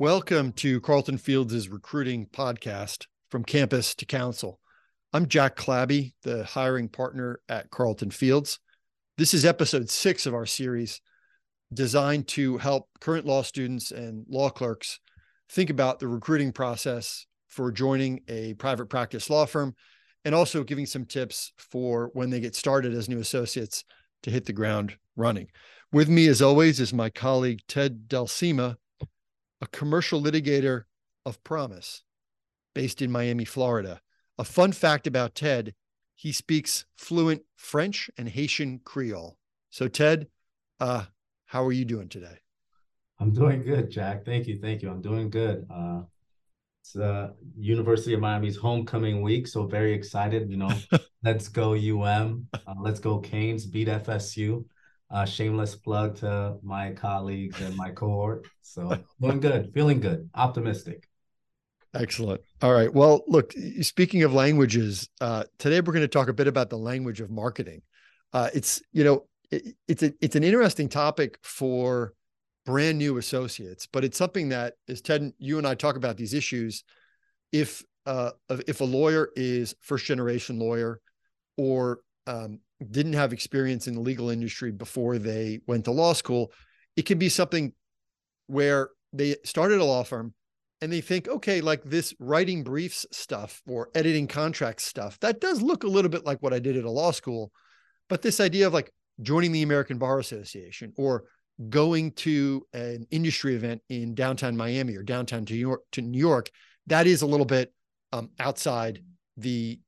Welcome to Carlton Fields' recruiting podcast, From Campus to Council. I'm Jack Clabby, the hiring partner at Carlton Fields. This is episode 6 of our series designed to help current law students and law clerks think about the recruiting process for joining a private practice law firm and also giving some tips for when they get started as new associates to hit the ground running. With me, as always, is my colleague, Ted Dalsimer, a commercial litigator of promise based in Miami, Florida. A fun fact about Ted, he speaks fluent French and Haitian Creole. So Ted, how are you doing today? I'm doing good, Jack. Thank you. I'm doing good. It's University of Miami's homecoming week, so very excited. You know, let's go UM, let's go Canes, beat FSU. Shameless plug to my colleagues and my cohort. So doing good, feeling good, optimistic. Excellent. All right. Well, look, speaking of languages, today we're going to talk a bit about the language of marketing. It's an interesting topic for brand new associates, but it's something that, as Ted, you and I talk about these issues, if a lawyer is first generation lawyer or didn't have experience in the legal industry before they went to law school, it could be something where they started a law firm and they think, okay, like this writing briefs stuff or editing contract stuff, that does look a little bit like what I did at a law school. But this idea of like joining the American Bar Association or going to an industry event in downtown Miami or downtown New York, that is a little bit outside the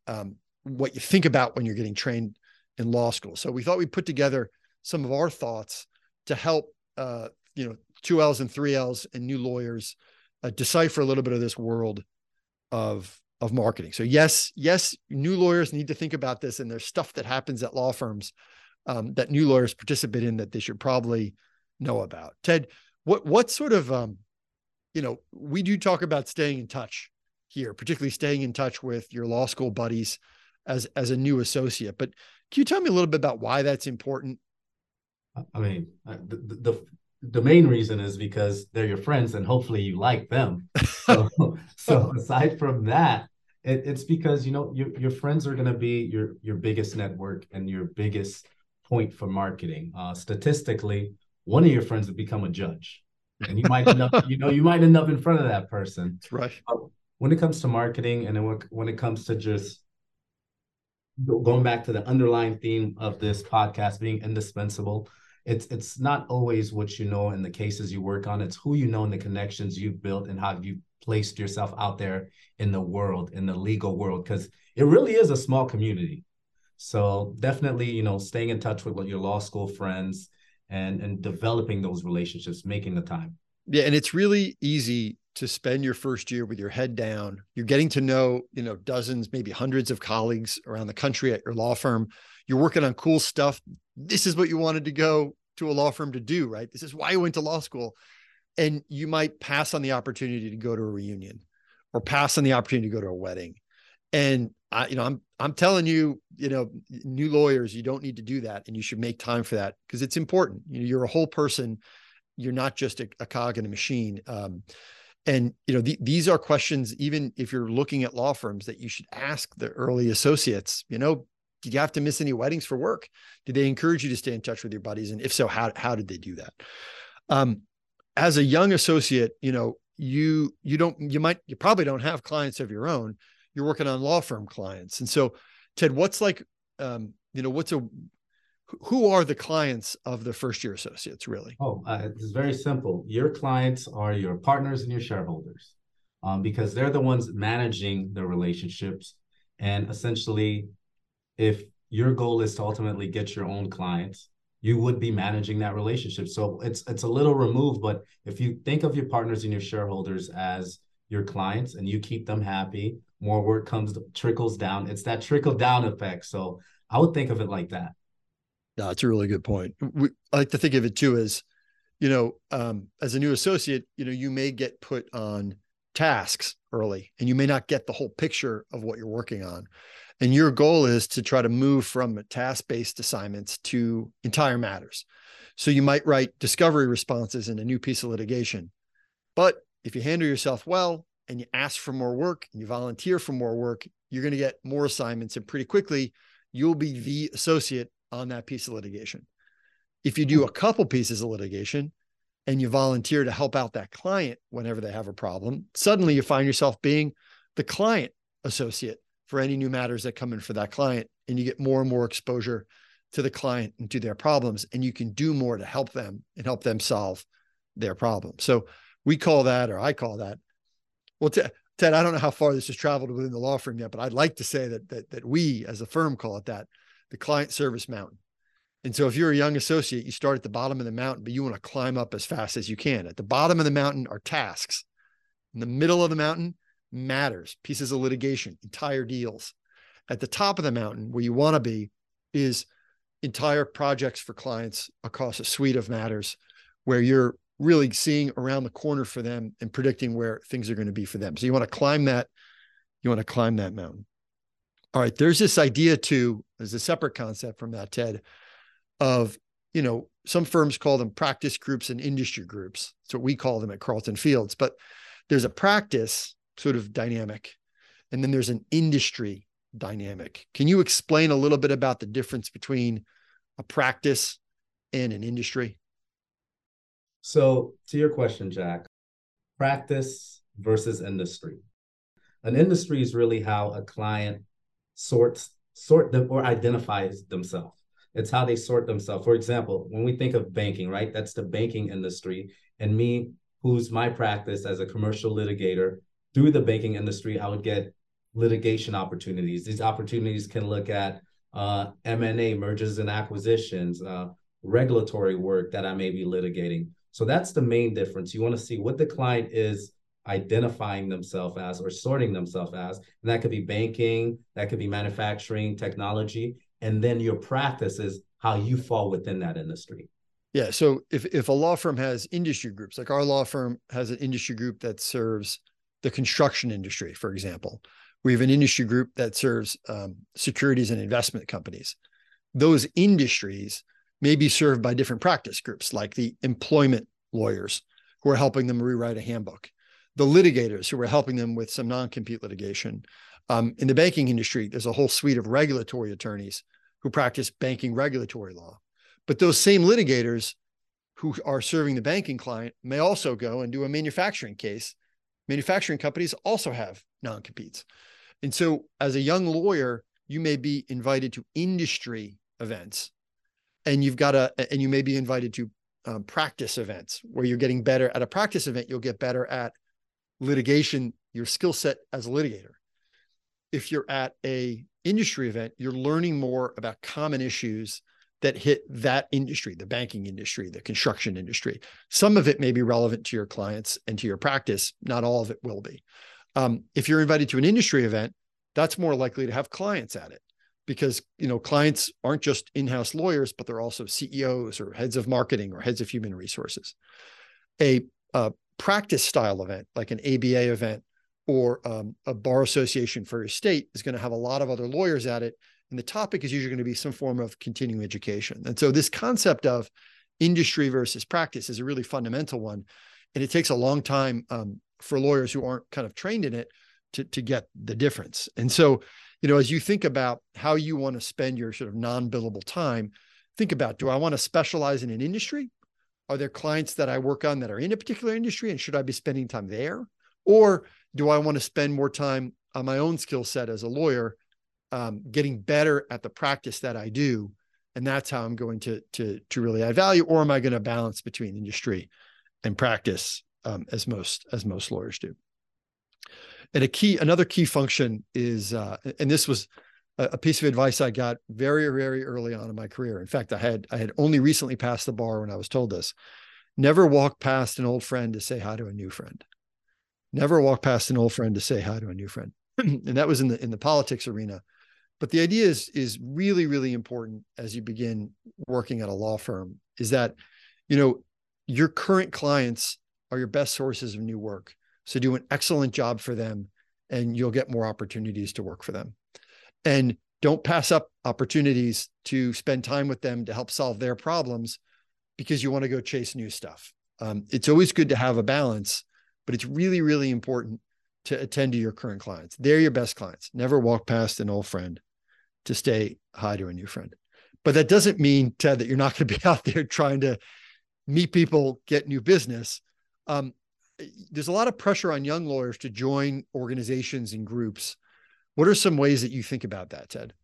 what you think about when you're getting trained in law school. So we thought we'd put together some of our thoughts to help, 2Ls and 3Ls and new lawyers decipher a little bit of this world of marketing. So yes, new lawyers need to think about this, and there's stuff that happens at law firms that new lawyers participate in that they should probably know about. Ted, what sort of, we do talk about staying in touch here, particularly staying in touch with your law school buddies as a new associate, but can you tell me a little bit about why that's important? I mean, the main reason is because they're your friends and hopefully you like them. So aside from that, it's because, your friends are going to be your biggest network and your biggest point for marketing. Statistically, one of your friends will become a judge and you might end up, you might end up in front of that person. That's right. When it comes to marketing and when it comes to just going back to the underlying theme of this podcast being indispensable, it's not always what you know in the cases you work on. It's who you know and the connections you've built and how you placed yourself out there in the world, in the legal world, because it really is a small community. So definitely, staying in touch with your law school friends and developing those relationships, making the time. Yeah, and it's really easy to spend your first year with your head down. You're getting to know, dozens, maybe hundreds of colleagues around the country at your law firm. You're working on cool stuff. This is what you wanted to go to a law firm to do, right? This is why you went to law school. And you might pass on the opportunity to go to a reunion or pass on the opportunity to go to a wedding. And I'm telling you, new lawyers, you don't need to do that. And you should make time for that because it's important. You're a whole person. You're not just a cog in a machine. These are questions, even if you're looking at law firms, that you should ask the early associates. Did you have to miss any weddings for work? Did they encourage you to stay in touch with your buddies? And if so, how did they do that? As a young associate, you probably don't have clients of your own. You're working on law firm clients. And so Ted, who are the clients of the first year associates really? It's very simple. Your clients are your partners and your shareholders because they're the ones managing the relationships. And essentially, if your goal is to ultimately get your own clients, you would be managing that relationship. So it's a little removed, but if you think of your partners and your shareholders as your clients and you keep them happy, more work trickles down. It's that trickle down effect. So I would think of it like that. No, that's a really good point. I like to think of it too as, as a new associate, you may get put on tasks early and you may not get the whole picture of what you're working on. And your goal is to try to move from task-based assignments to entire matters. So you might write discovery responses in a new piece of litigation, but if you handle yourself well and you ask for more work and you volunteer for more work, you're going to get more assignments, and pretty quickly you'll be the associate on that piece of litigation. If you do a couple pieces of litigation and you volunteer to help out that client whenever they have a problem, suddenly you find yourself being the client associate for any new matters that come in for that client, and you get more and more exposure to the client and to their problems, and you can do more to help them and help them solve their problem. So we call that, or I call that, well, Ted, I don't know how far this has traveled within the law firm yet, but I'd like to say that we as a firm call it that, the client service mountain. And so if you're a young associate, you start at the bottom of the mountain, but you want to climb up as fast as you can. At the bottom of the mountain are tasks. In the middle of the mountain, matters, pieces of litigation, entire deals. At the top of the mountain, where you want to be, is entire projects for clients across a suite of matters, where you're really seeing around the corner for them and predicting where things are going to be for them. So you want to climb that. You want to climb that mountain. All right. There's this idea too, as a separate concept from that, Ted, of, you know, some firms call them practice groups and industry groups. That's what we call them at Carlton Fields. But there's a practice sort of dynamic, and then there's an industry dynamic. Can you explain a little bit about the difference between a practice and an industry? So to your question, Jack, practice versus industry. An industry is really how a client sorts them or identifies themselves. It's how they sort themselves. For example, when we think of banking, right? That's the banking industry. And me, who's my practice as a commercial litigator, through the banking industry, I would get litigation opportunities. These opportunities can look at M&A, mergers and acquisitions, regulatory work that I may be litigating. So that's the main difference. You want to see what the client is identifying themselves as or sorting themselves as. And that could be banking, that could be manufacturing, technology. And then your practice is how you fall within that industry. Yeah. So if a law firm has industry groups, like our law firm has an industry group that serves the construction industry, for example. We have an industry group that serves securities and investment companies. Those industries may be served by different practice groups, like the employment lawyers who are helping them rewrite a handbook, the litigators who are helping them with some non-compete litigation. In the banking industry, there's a whole suite of regulatory attorneys who practice banking regulatory law. But those same litigators who are serving the banking client may also go and do a manufacturing case. Manufacturing companies also have non-competes. And so as a young lawyer, you may be invited to industry events, and you may be invited to practice events where you're getting better at a practice event. You'll get better at litigation, your skill set as a litigator. If you're at a industry event, you're learning more about common issues that hit that industry, the banking industry, the construction industry. Some of it may be relevant to your clients and to your practice. Not all of it will be. If you're invited to an industry event, that's more likely to have clients at it, because, you know, clients aren't just in-house lawyers, but they're also CEOs or heads of marketing or heads of human resources. A practice style event, like an ABA event or a bar association for your state, is going to have a lot of other lawyers at it. And the topic is usually going to be some form of continuing education. And so this concept of industry versus practice is a really fundamental one. And it takes a long time for lawyers who aren't kind of trained in it to get the difference. And so, you know, as you think about how you want to spend your sort of non-billable time, think about, do I want to specialize in an industry? Are there clients that I work on that are in a particular industry, and should I be spending time there? Or do I want to spend more time on my own skill set as a lawyer, getting better at the practice that I do, and that's how I'm going to really add value? Or am I going to balance between industry and practice, as most lawyers do? And another key function is, and this was a piece of advice I got very, very early on in my career. In fact, I had only recently passed the bar when I was told this: never walk past an old friend to say hi to a new friend. Never walk past an old friend to say hi to a new friend. And that was in the politics arena. But the idea is really, really important as you begin working at a law firm, is that, you know, your current clients are your best sources of new work. So do an excellent job for them, and you'll get more opportunities to work for them. And don't pass up opportunities to spend time with them to help solve their problems because you want to go chase new stuff. It's always good to have a balance but it's really, really important to attend to your current clients. They're your best clients. Never walk past an old friend to say hi to a new friend. But that doesn't mean, Ted, that you're not going to be out there trying to meet people, get new business. There's a lot of pressure on young lawyers to join organizations and groups. What are some ways that you think about that, Ted?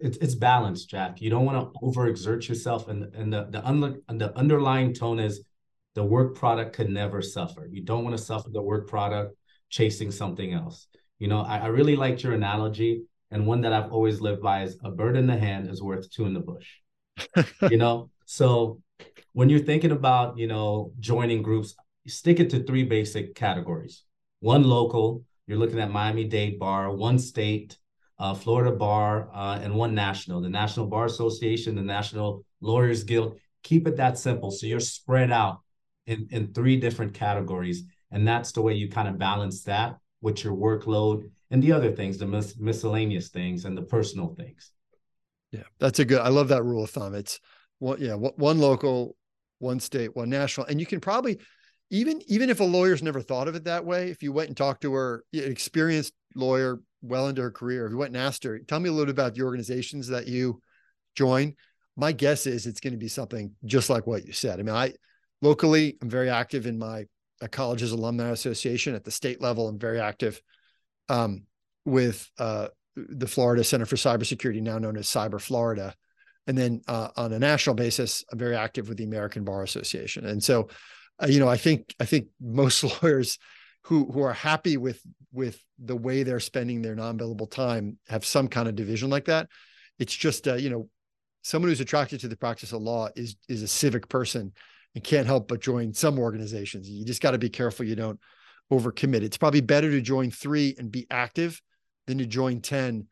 It's balance, Jack. You don't want to overexert yourself. And the underlying tone is the work product could never suffer. You don't want to suffer the work product chasing something else. You know, I really liked your analogy. And one that I've always lived by is a bird in the hand is worth two in the bush. You know, so when you're thinking about, you know, joining groups, stick it to three basic categories. One local, you're looking at Miami-Dade bar, one state, Florida bar, and one national, the National Bar Association, the National Lawyers Guild. Keep it that simple. So you're spread out in three different categories. And that's the way you kind of balance that with your workload and the other things, the miscellaneous things and the personal things. Yeah, that's a good, I love that rule of thumb. It's one local, one state, one national. And you can probably, even if a lawyer's never thought of it that way, if you went and talked to her, an experienced lawyer well into her career, if you went and asked her, tell me a little bit about the organizations that you join, my guess is it's going to be something just like what you said. I mean, locally, I'm very active in my college's alumni association. At the state level, I'm very active with the Florida Center for Cybersecurity, now known as Cyber Florida. And then on a national basis, I'm very active with the American Bar Association. And so, you know, I think most lawyers who are happy with the way they're spending their non-billable time have some kind of division like that. It's just, you know, someone who's attracted to the practice of law is a civic person and can't help but join some organizations. You just got to be careful you don't overcommit. It's probably better to join 3 and be active than to join 10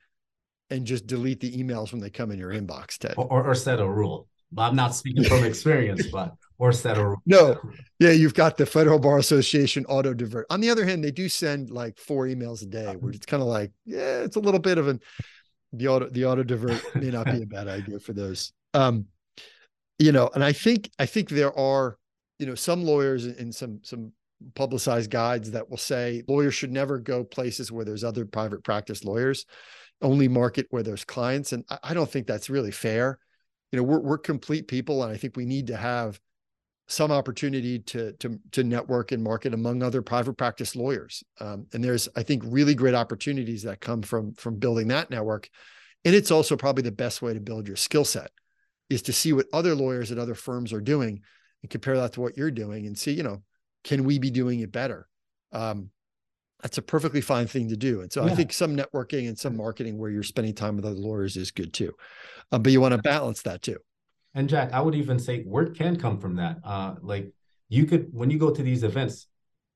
and just delete the emails when they come in your inbox, Ted. Or set a rule. I'm not speaking from experience, but or set a rule. No. Yeah, you've got the Federal Bar Association auto divert. On the other hand, they do send like 4 emails a day where it's kind of like, yeah, it's a little bit of the auto divert may not be a bad idea for those. You know, and I think there are, you know, some lawyers and some publicized guides that will say lawyers should never go places where there's other private practice lawyers, only market where there's clients. And I don't think that's really fair. You know, we're complete people. And I think we need to have some opportunity to network and market among other private practice lawyers. And there's, I think, really great opportunities that come from building that network. And it's also probably the best way to build your skill set is to see what other lawyers at other firms are doing and compare that to what you're doing and see, you know, can we be doing it better? That's a perfectly fine thing to do. And so yeah. I think some networking and some marketing where you're spending time with other lawyers is good too. But you want to balance that too. And Jack, I would even say work can come from that. Like you could, when you go to these events,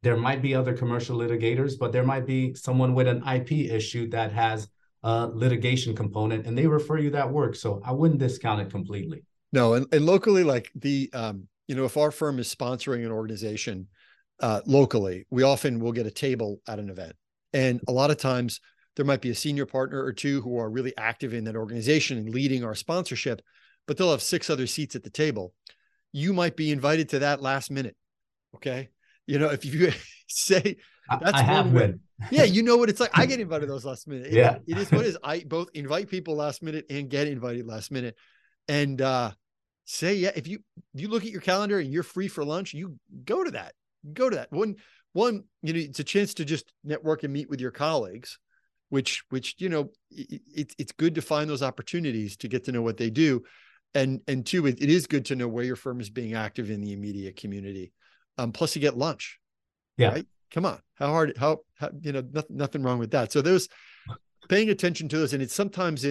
there might be other commercial litigators, but there might be someone with an IP issue that has a litigation component and they refer you that work. So I wouldn't discount it completely. No. And locally, like the, you know, if our firm is sponsoring an organization, locally, we often will get a table at an event. And a lot of times there might be a senior partner or 2 who are really active in that organization and leading our sponsorship, but they'll have 6 other seats at the table. You might be invited to that last minute. Okay. You know, if you say that's I have. Yeah. You know what it's like. I get invited to those last minute. Yeah. It is what it is. I both invite people last minute and get invited last minute. And, say, yeah, if you look at your calendar and you're free for lunch, you go to that. Go to that one, you know, it's a chance to just network and meet with your colleagues, which, you know, it's good to find those opportunities to get to know what they do. And 2, it is good to know where your firm is being active in the immediate community. Plus you get lunch. Yeah. Right? Come on. How, you know, nothing wrong with that. So there's paying attention to those. And it's sometimes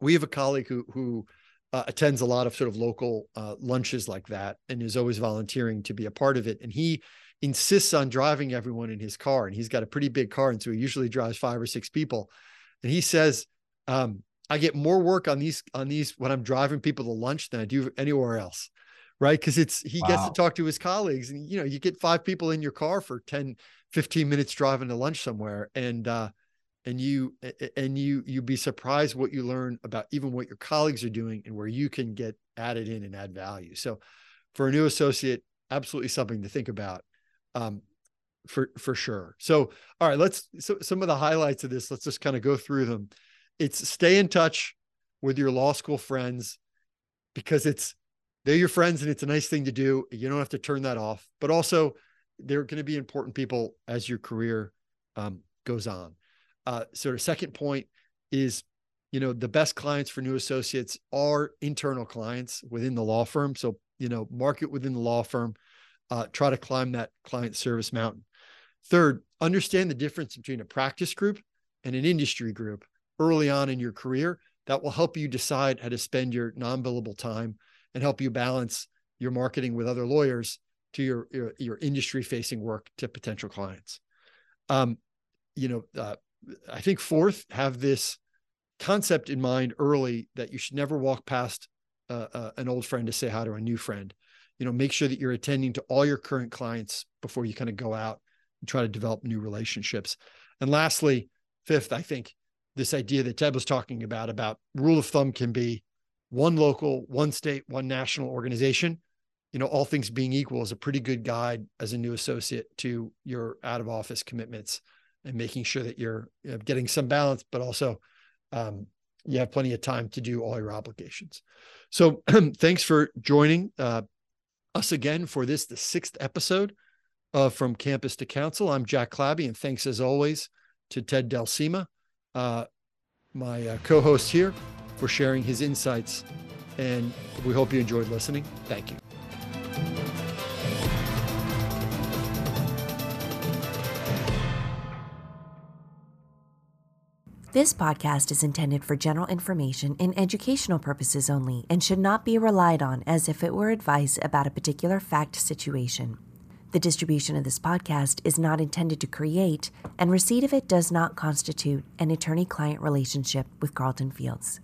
we have a colleague who attends a lot of sort of local lunches like that and is always volunteering to be a part of it. And he insists on driving everyone in his car, and he's got a pretty big car. And so he usually drives 5 or 6 people. And he says, I get more work on these when I'm driving people to lunch than I do anywhere else. Right. Cause he gets to talk to his colleagues, and, you know, you get 5 people in your car for 10, 15 minutes driving to lunch somewhere. And you'd be surprised what you learn about even what your colleagues are doing and where you can get added in and add value. So for a new associate, absolutely something to think about. for sure. So, all right, so some of the highlights of this, let's just kind of go through them. It's stay in touch with your law school friends, because they're your friends and it's a nice thing to do. You don't have to turn that off, but also they're going to be important people as your career goes on. So the second point is, the best clients for new associates are internal clients within the law firm. So, market within the law firm, try to climb that client service mountain. Third, understand the difference between a practice group and an industry group early on in your career. That will help you decide how to spend your non-billable time and help you balance your marketing with other lawyers to your industry-facing work to potential clients. I think fourth, have this concept in mind early that you should never walk past an old friend to say hi to a new friend. Make sure that you're attending to all your current clients before you kind of go out and try to develop new relationships. And lastly, fifth, I think this idea that Ted was talking about rule of thumb can be one local, one state, one national organization. All things being equal is a pretty good guide as a new associate to your out of office commitments and making sure that you're getting some balance, but also you have plenty of time to do all your obligations. So thanks for joining us again for this, the sixth episode of From Campus to Council. I'm Jack Clabby, and thanks as always to Ted Dalsimer, my co-host here, for sharing his insights, and we hope you enjoyed listening. Thank you. This podcast is intended for general information and educational purposes only and should not be relied on as if it were advice about a particular fact situation. The distribution of this podcast is not intended to create, and receipt of it does not constitute an attorney-client relationship with Carlton Fields.